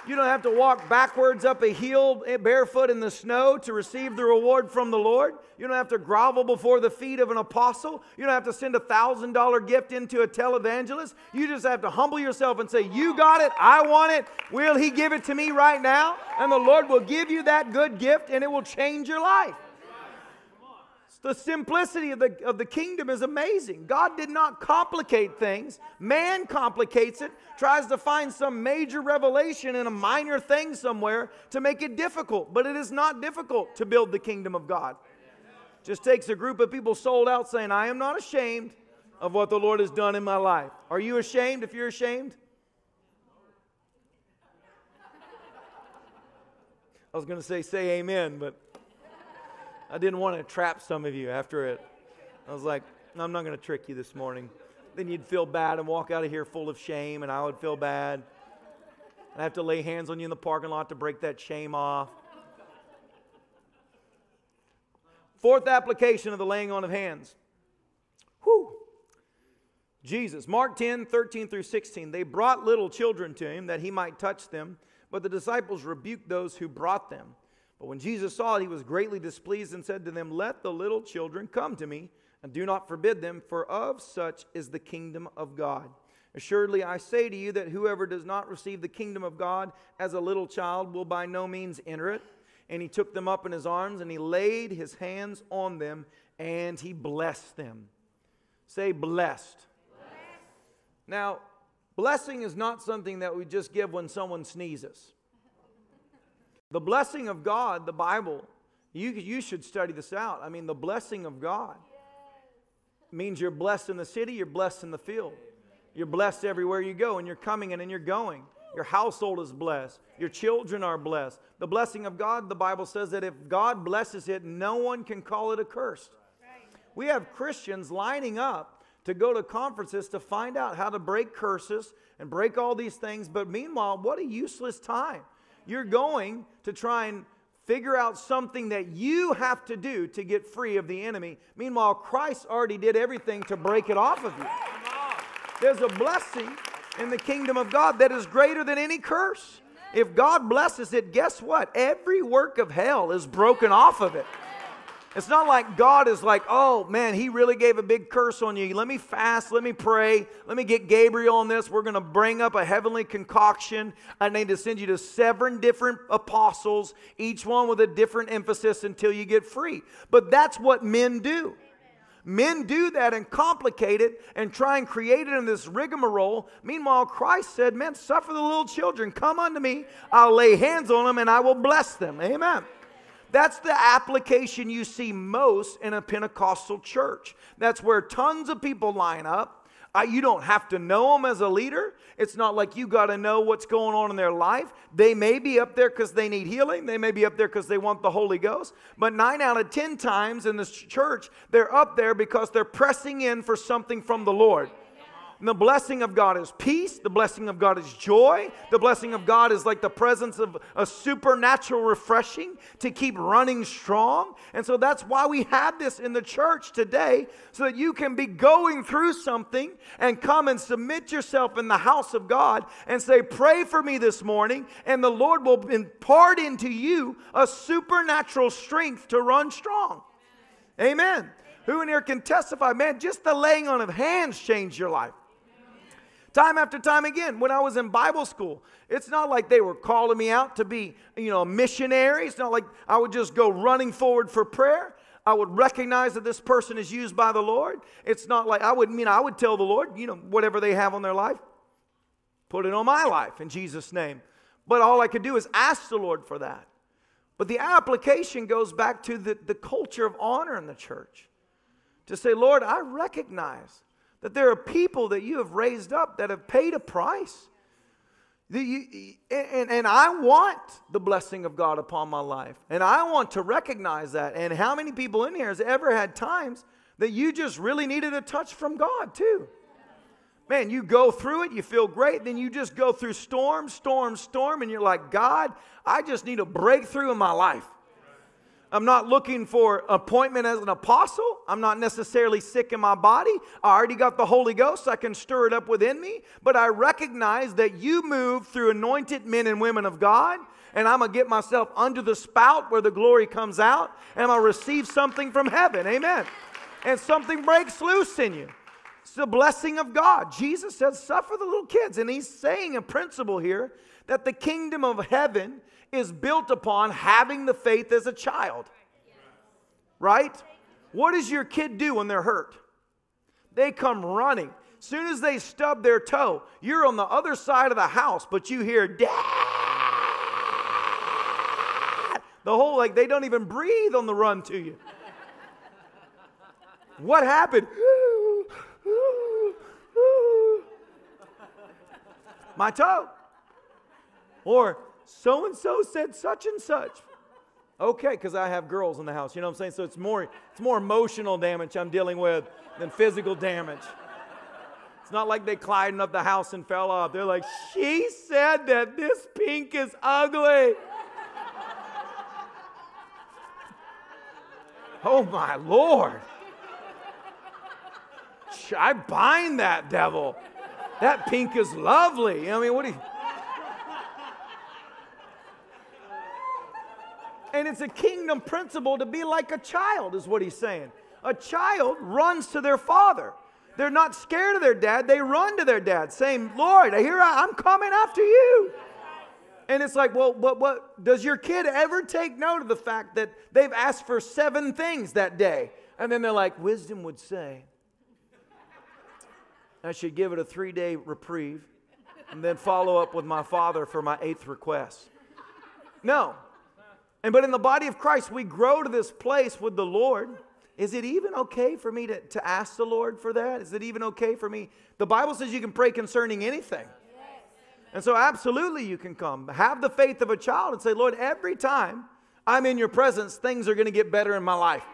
You don't have to walk backwards up a hill barefoot in the snow to receive the reward from the Lord. You don't have to grovel before the feet of an apostle. You don't have to send a $1,000 gift into a televangelist. You just have to humble yourself and say, you got it, I want it. Will He give it to me right now? And the Lord will give you that good gift and it will change your life. The simplicity of the kingdom is amazing. God did not complicate things. Man complicates it, tries to find some major revelation in a minor thing somewhere to make it difficult. But it is not difficult to build the kingdom of God. It just takes a group of people sold out saying, I am not ashamed of what the Lord has done in my life. Are you ashamed if you're ashamed? I was going to say amen, but I didn't want to trap some of you after it. I was like, I'm not going to trick you this morning. Then you'd feel bad and walk out of here full of shame, and I would feel bad. I'd have to lay hands on you in the parking lot to break that shame off. Fourth application of the laying on of hands. Whew. Jesus, Mark 10, 13 through 16, they brought little children to Him that He might touch them, but the disciples rebuked those who brought them. But when Jesus saw it, He was greatly displeased and said to them, let the little children come to me, and do not forbid them, for of such is the kingdom of God. Assuredly, I say to you that whoever does not receive the kingdom of God as a little child will by no means enter it. And He took them up in His arms, and He laid His hands on them, and He blessed them. Say, blessed. Blessed. Now, blessing is not something that we just give when someone sneezes. The blessing of God, the Bible, you should study this out. I mean, the blessing of God means you're blessed in the city, you're blessed in the field. You're blessed everywhere you go, and you're coming and you're going. Your household is blessed. Your children are blessed. The blessing of God, the Bible says that if God blesses it, no one can call it a curse. We have Christians lining up to go to conferences to find out how to break curses and break all these things, but meanwhile, what a useless time. You're going to try and figure out something that you have to do to get free of the enemy. Meanwhile, Christ already did everything to break it off of you. There's a blessing in the kingdom of God that is greater than any curse. If God blesses it, guess what? Every work of hell is broken off of it. It's not like God is like, oh, man, he really gave a big curse on you. Let me fast. Let me pray. Let me get Gabriel on this. We're going to bring up a heavenly concoction. I need to send you to 7 different apostles, each one with a different emphasis until you get free. But that's what men do. Men do that and complicate it and try and create it in this rigmarole. Meanwhile, Christ said, man, suffer the little children. Come unto me. I'll lay hands on them and I will bless them. Amen. That's the application you see most in a Pentecostal church. That's where tons of people line up. You don't have to know them as a leader. It's not like you got to know what's going on in their life. They may be up there because they need healing. They may be up there because they want the Holy Ghost. But 9 out of 10 times in this church, they're up there because they're pressing in for something from the Lord. And the blessing of God is peace. The blessing of God is joy. The blessing of God is like the presence of a supernatural refreshing to keep running strong. And so that's why we have this in the church today, so that you can be going through something and come and submit yourself in the house of God and say, pray for me this morning, and the Lord will impart into you a supernatural strength to run strong. Amen. Who in here can testify, man, just the laying on of hands changed your life? Time after time again, when I was in Bible school, it's not like they were calling me out to be, a missionary. It's not like I would just go running forward for prayer. I would recognize that this person is used by the Lord. It's not like I would tell the Lord, whatever they have on their life, put it on my life in Jesus' name. But all I could do is ask the Lord for that. But the application goes back to the culture of honor in the church. To say, Lord, I recognize that there are people that you have raised up that have paid a price. And I want the blessing of God upon my life. And I want to recognize that. And how many people in here has ever had times that you just really needed a touch from God too? Man, you go through it, you feel great, then you just go through storm, storm, storm, and you're like, God, I just need a breakthrough in my life. I'm not looking for appointment as an apostle. I'm not necessarily sick in my body. I already got the Holy Ghost. I can stir it up within me. But I recognize that you move through anointed men and women of God. And I'm going to get myself under the spout where the glory comes out. And I'm going to receive something from heaven. Amen. And something breaks loose in you. It's the blessing of God. Jesus says, suffer the little kids. And he's saying a principle here that the kingdom of heaven is built upon having the faith as a child. Right? What does your kid do when they're hurt? They come running. As soon as they stub their toe, you're on the other side of the house, but you hear, Dad! The whole, they don't even breathe on the run to you. What happened? My toe. Or, so-and-so said such and such. Okay, because I have girls in the house. You know what I'm saying? So it's more emotional damage I'm dealing with than physical damage. It's not like they climbed up the house and fell off. They're like, she said that this pink is ugly. Oh, my Lord. I bind that devil. That pink is lovely. What do you... And it's a kingdom principle to be like a child is what he's saying. A child runs to their father. They're not scared of their dad. They run to their dad saying, Lord, I'm coming after you. And it's like, well, what does your kid ever take note of the fact that they've asked for 7 things that day? And then they're like, wisdom would say, I should give it a 3-day reprieve and then follow up with my father for my 8th request. No. But in the body of Christ, we grow to this place with the Lord. Is it even okay for me to ask the Lord for that? Is it even okay for me? The Bible says you can pray concerning anything. Yes. And so absolutely you can come. Have the faith of a child and say, Lord, every time I'm in your presence, things are going to get better in my life.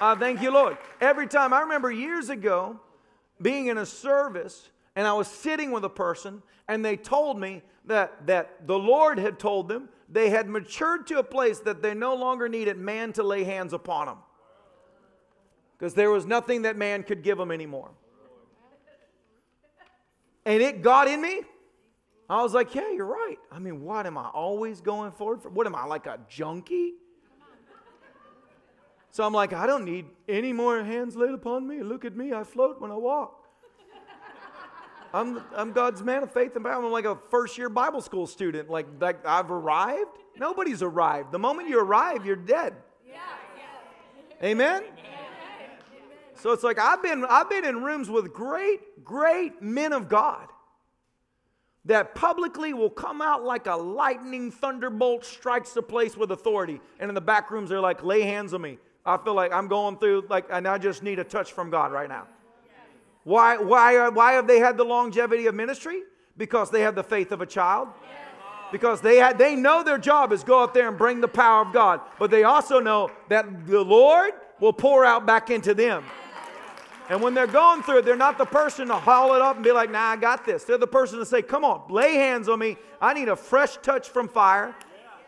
Thank you, Lord. Every time. I remember years ago being in a service and I was sitting with a person and they told me that the Lord had told them they had matured to a place that they no longer needed man to lay hands upon them. Because there was nothing that man could give them anymore. And it got in me. I was like, yeah, you're right. What am I always going forward for? What am I, like a junkie? So I'm like, I don't need any more hands laid upon me. Look at me. I float when I walk. I'm God's man of faith and power. I'm like a first-year Bible school student. Like I've arrived? Nobody's arrived. The moment you arrive, you're dead. Yeah. Yeah. Amen? Yeah. So it's like I've been in rooms with great, great men of God that publicly will come out like a lightning thunderbolt, strikes the place with authority. And in the back rooms, they're like, lay hands on me. I feel like I'm going through, like, and I just need a touch from God right now. Why have they had the longevity of ministry? Because they have the faith of a child. Because they know their job is go up there and bring the power of God. But they also know that the Lord will pour out back into them. And when they're going through it, they're not the person to haul it up and be like, nah, I got this. They're the person to say, come on, lay hands on me. I need a fresh touch from fire,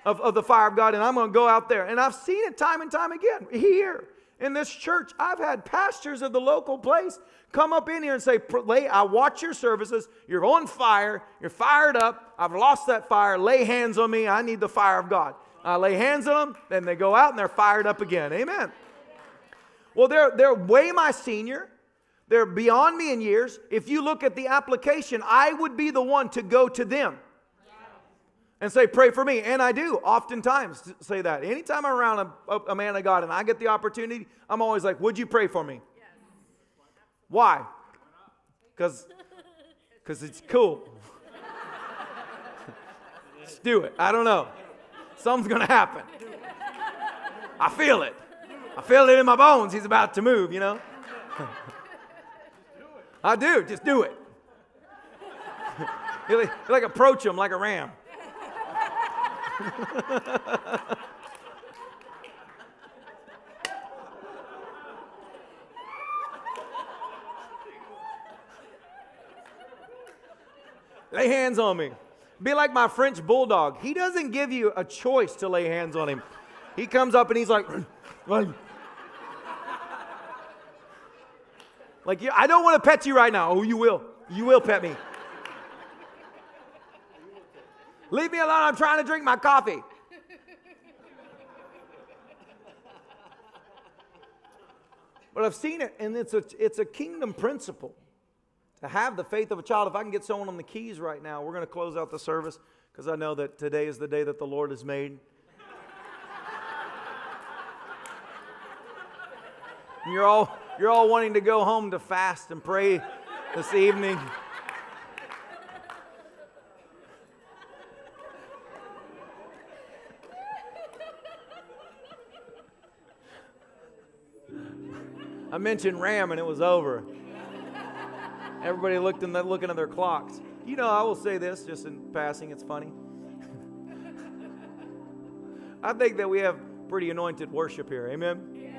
of the fire of God, and I'm going to go out there. And I've seen it time and time again here. In this church, I've had pastors of the local place come up in here and say, I watch your services. You're on fire. You're fired up. I've lost that fire. Lay hands on me. I need the fire of God. I lay hands on them. Then they go out and they're fired up again. Amen. Well, they're way my senior. They're beyond me in years. If you look at the application, I would be the one to go to them and say, pray for me. And I do oftentimes say that. Anytime I'm around a man of God and I get the opportunity, I'm always like, would you pray for me? Yes. Why? Because it's cool. Let's do it. I don't know. Something's going to happen. I feel it. I feel it in my bones. He's about to move, you know. I do. Just do it. You like approach him like a ram. Lay hands on me. Be like my French bulldog. He doesn't give you a choice to lay hands on him. He comes up and he's like, like, I don't want to pet you right now. Oh, you will. You will pet me. Leave me alone. I'm trying to drink my coffee. But I've seen it, and it's a kingdom principle to have the faith of a child. If I can get someone on the keys right now, we're going to close out the service because I know that today is the day that the Lord has made. And you're all wanting to go home to fast and pray this evening. I mentioned ram and it was over. Everybody looked in looking at their clocks. You know, I will say this just in passing, it's funny. I think that we have pretty anointed worship here. Amen. Yeah.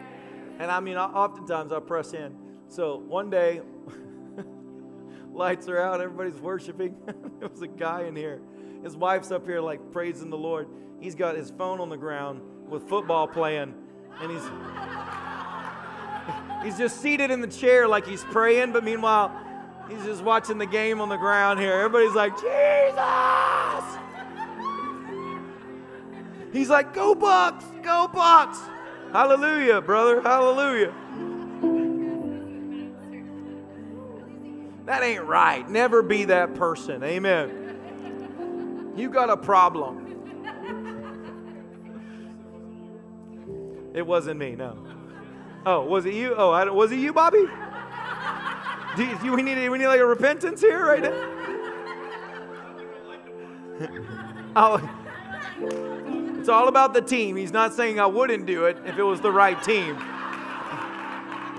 And I mean, oftentimes I press in. So one day, lights are out, everybody's worshiping. There was a guy in here. His wife's up here like praising the Lord. He's got his phone on the ground with football playing, and he's just seated in the chair like he's praying, but meanwhile, he's just watching the game on the ground here. Everybody's like, Jesus! He's like, go Bucks! Go Bucks! Hallelujah, brother. Hallelujah. That ain't right. Never be that person. Amen. You got a problem. It wasn't me, no. Oh, was it you? Oh, was it you, Bobby? Do we need like a repentance here right now? It's all about the team. He's not saying I wouldn't do it if it was the right team.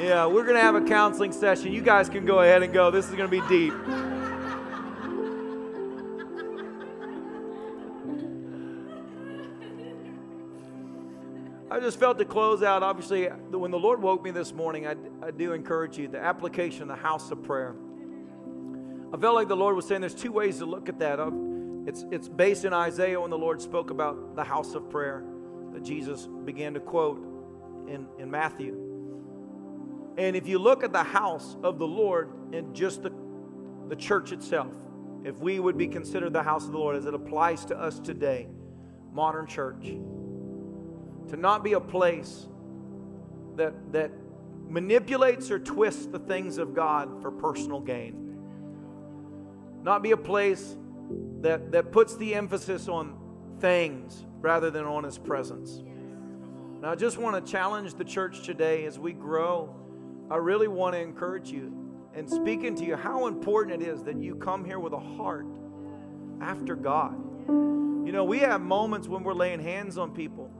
Yeah, we're going to have a counseling session. You guys can go ahead and go. This is going to be deep. I just felt to close out, obviously, when the Lord woke me this morning, I do encourage you, the application of the house of prayer. I felt like the Lord was saying there's two ways to look at that. It's based in Isaiah when the Lord spoke about the house of prayer that Jesus began to quote in Matthew. And if you look at the house of the Lord and just the church itself, if we would be considered the house of the Lord as it applies to us today, modern church, to not be a place that manipulates or twists the things of God for personal gain. Not be a place that puts the emphasis on things rather than on His presence. And I just want to challenge the church today as we grow. I really want to encourage you and speak into you how important it is that you come here with a heart after God. You know, we have moments when we're laying hands on people.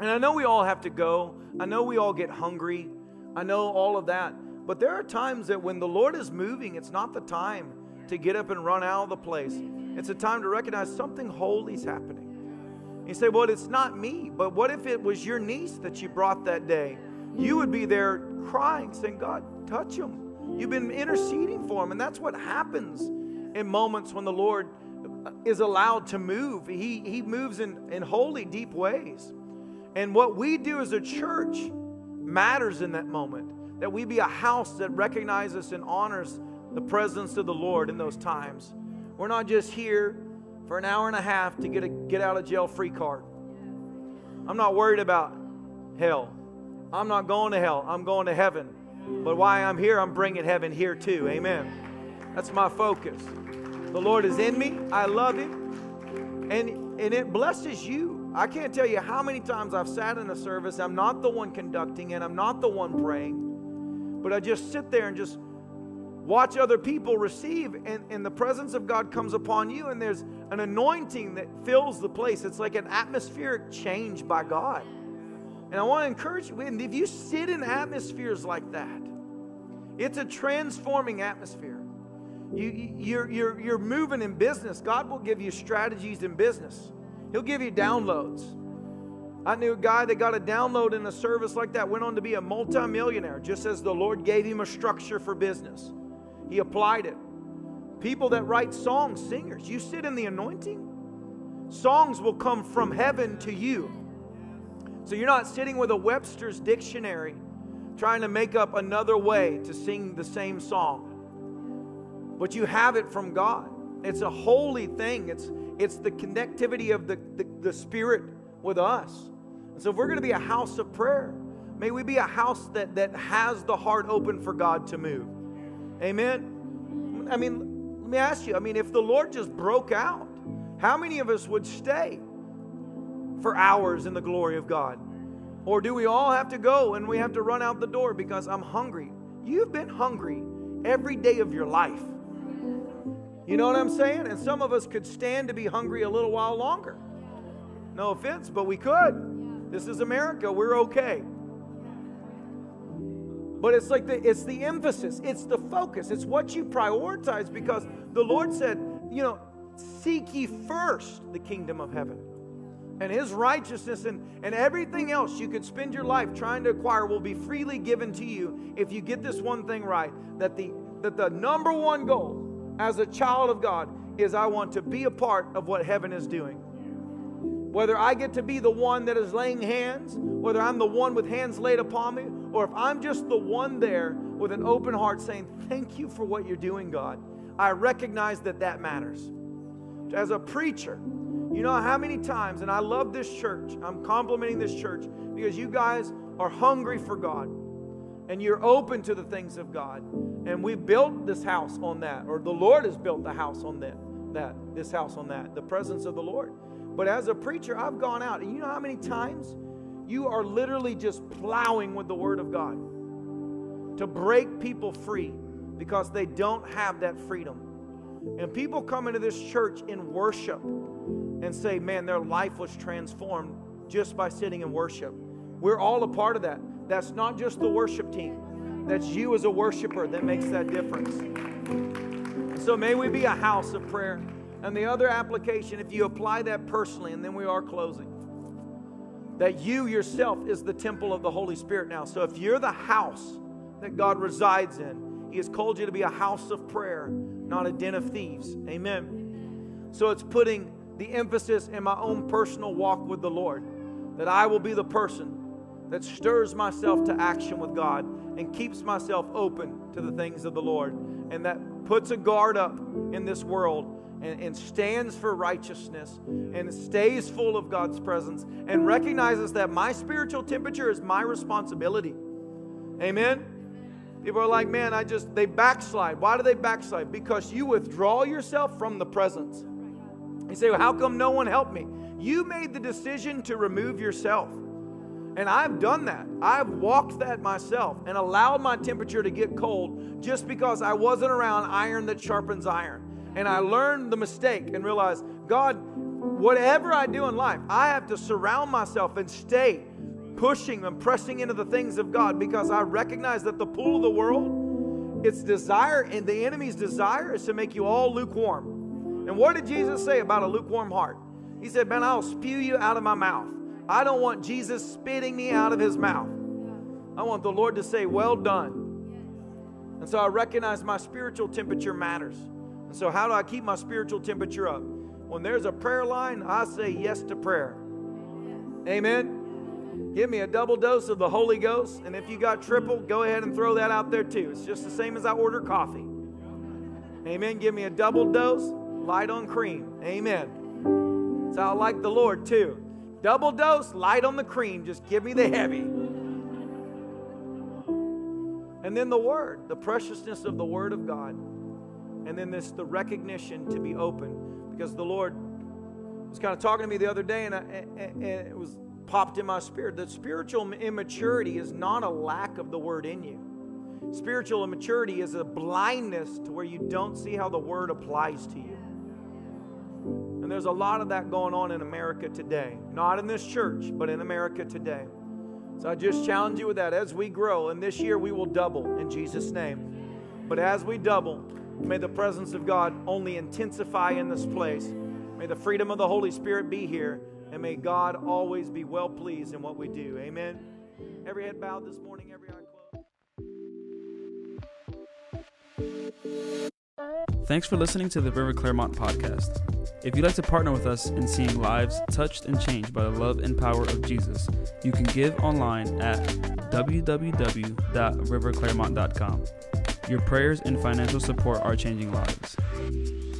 And I know we all have to go. I know we all get hungry. I know all of that. But there are times that when the Lord is moving, it's not the time to get up and run out of the place. It's a time to recognize something holy is happening. You say, well, it's not me. But what if it was your niece that you brought that day? You would be there crying, saying, God, touch him. You've been interceding for him. And that's what happens in moments when the Lord is allowed to move. He moves in holy, deep ways. And what we do as a church matters in that moment. That we be a house that recognizes and honors the presence of the Lord in those times. We're not just here for an hour and a half to get a get-out-of-jail-free card. I'm not worried about hell. I'm not going to hell. I'm going to heaven. But while I'm here, I'm bringing heaven here too. Amen. That's my focus. The Lord is in me. I love Him. And it blesses you. I can't tell you how many times I've sat in a service. I'm not the one conducting it. I'm not the one praying. But I just sit there and just watch other people receive, and the presence of God comes upon you, and there's an anointing that fills the place. It's like an atmospheric change by God. And I want to encourage you, if you sit in atmospheres like that, it's a transforming atmosphere. You're moving in business. God will give you strategies in business. He'll give you downloads. I knew a guy that got a download in a service like that, went on to be a multimillionaire, just as the Lord gave him a structure for business. He applied it. People that write songs, singers, you sit in the anointing, songs will come from heaven to you. So you're not sitting with a Webster's dictionary trying to make up another way to sing the same song. But you have it from God. It's a holy thing. It's the connectivity of the Spirit with us. And so if we're going to be a house of prayer, may we be a house that has the heart open for God to move. Amen? I mean, let me ask you, if the Lord just broke out, how many of us would stay for hours in the glory of God? Or do we all have to go and we have to run out the door because I'm hungry? You've been hungry every day of your life. You know what I'm saying? And some of us could stand to be hungry a little while longer. No offense, but we could. This is America. We're okay. But it's like it's the emphasis. It's the focus. It's what you prioritize, because the Lord said, you know, seek ye first the kingdom of heaven and His righteousness, and everything else you could spend your life trying to acquire will be freely given to you if you get this one thing right, that the number one goal as a child of God is, I want to be a part of what heaven is doing. Whether I get to be the one that is laying hands, whether I'm the one with hands laid upon me, or if I'm just the one there with an open heart saying, thank you for what you're doing, God. I recognize that matters. As a preacher, you know how many times, and I love this church, I'm complimenting this church, because you guys are hungry for God, and you're open to the things of God. And we built this house on that, or the Lord has built the house on this house on that, the presence of the Lord. But as a preacher, I've gone out, and you know how many times you are literally just plowing with the Word of God to break people free because they don't have that freedom. And people come into this church in worship and say, man, their life was transformed just by sitting in worship. We're all a part of that. That's not just the worship team. That's you as a worshiper that makes that difference. So may we be a house of prayer. And the other application, if you apply that personally, and then we are closing, that you yourself is the temple of the Holy Spirit now. So if you're the house that God resides in, He has called you to be a house of prayer, not a den of thieves. Amen. So it's putting the emphasis in my own personal walk with the Lord, that I will be the person that stirs myself to action with God and keeps myself open to the things of the Lord, and that puts a guard up in this world and stands for righteousness and stays full of God's presence and recognizes that my spiritual temperature is my responsibility. Amen? People are like, man, they backslide. Why do they backslide? Because you withdraw yourself from the presence. You say, well, how come no one helped me? You made the decision to remove yourself. And I've done that. I've walked that myself and allowed my temperature to get cold just because I wasn't around iron that sharpens iron. And I learned the mistake and realized, God, whatever I do in life, I have to surround myself and stay pushing and pressing into the things of God, because I recognize that the pull of the world, its desire and the enemy's desire is to make you all lukewarm. And what did Jesus say about a lukewarm heart? He said, man, I'll spew you out of my mouth. I don't want Jesus spitting me out of his mouth. I want the Lord to say, well done. And so I recognize my spiritual temperature matters. And so how do I keep my spiritual temperature up? When there's a prayer line, I say yes to prayer. Amen. Give me a double dose of the Holy Ghost. And if you got triple, go ahead and throw that out there too. It's just the same as I order coffee. Amen. Give me a double dose, light on cream. Amen. So I like the Lord too. Double dose, light on the cream. Just give me the heavy. And then the Word, the preciousness of the Word of God. And then the recognition to be open. Because the Lord was kind of talking to me the other day, and it was popped in my spirit that spiritual immaturity is not a lack of the Word in you. Spiritual immaturity is a blindness to where you don't see how the Word applies to you. And there's a lot of that going on in America today. Not in this church, but in America today. So I just challenge you with that. As we grow, and this year we will double in Jesus' name. But as we double, may the presence of God only intensify in this place. May the freedom of the Holy Spirit be here. And may God always be well pleased in what we do. Amen. Every head bowed this morning, every eye closed. Thanks for listening to the River Clermont podcast. If you'd like to partner with us in seeing lives touched and changed by the love and power of Jesus, you can give online at www.riverclermont.com. Your prayers and financial support are changing lives.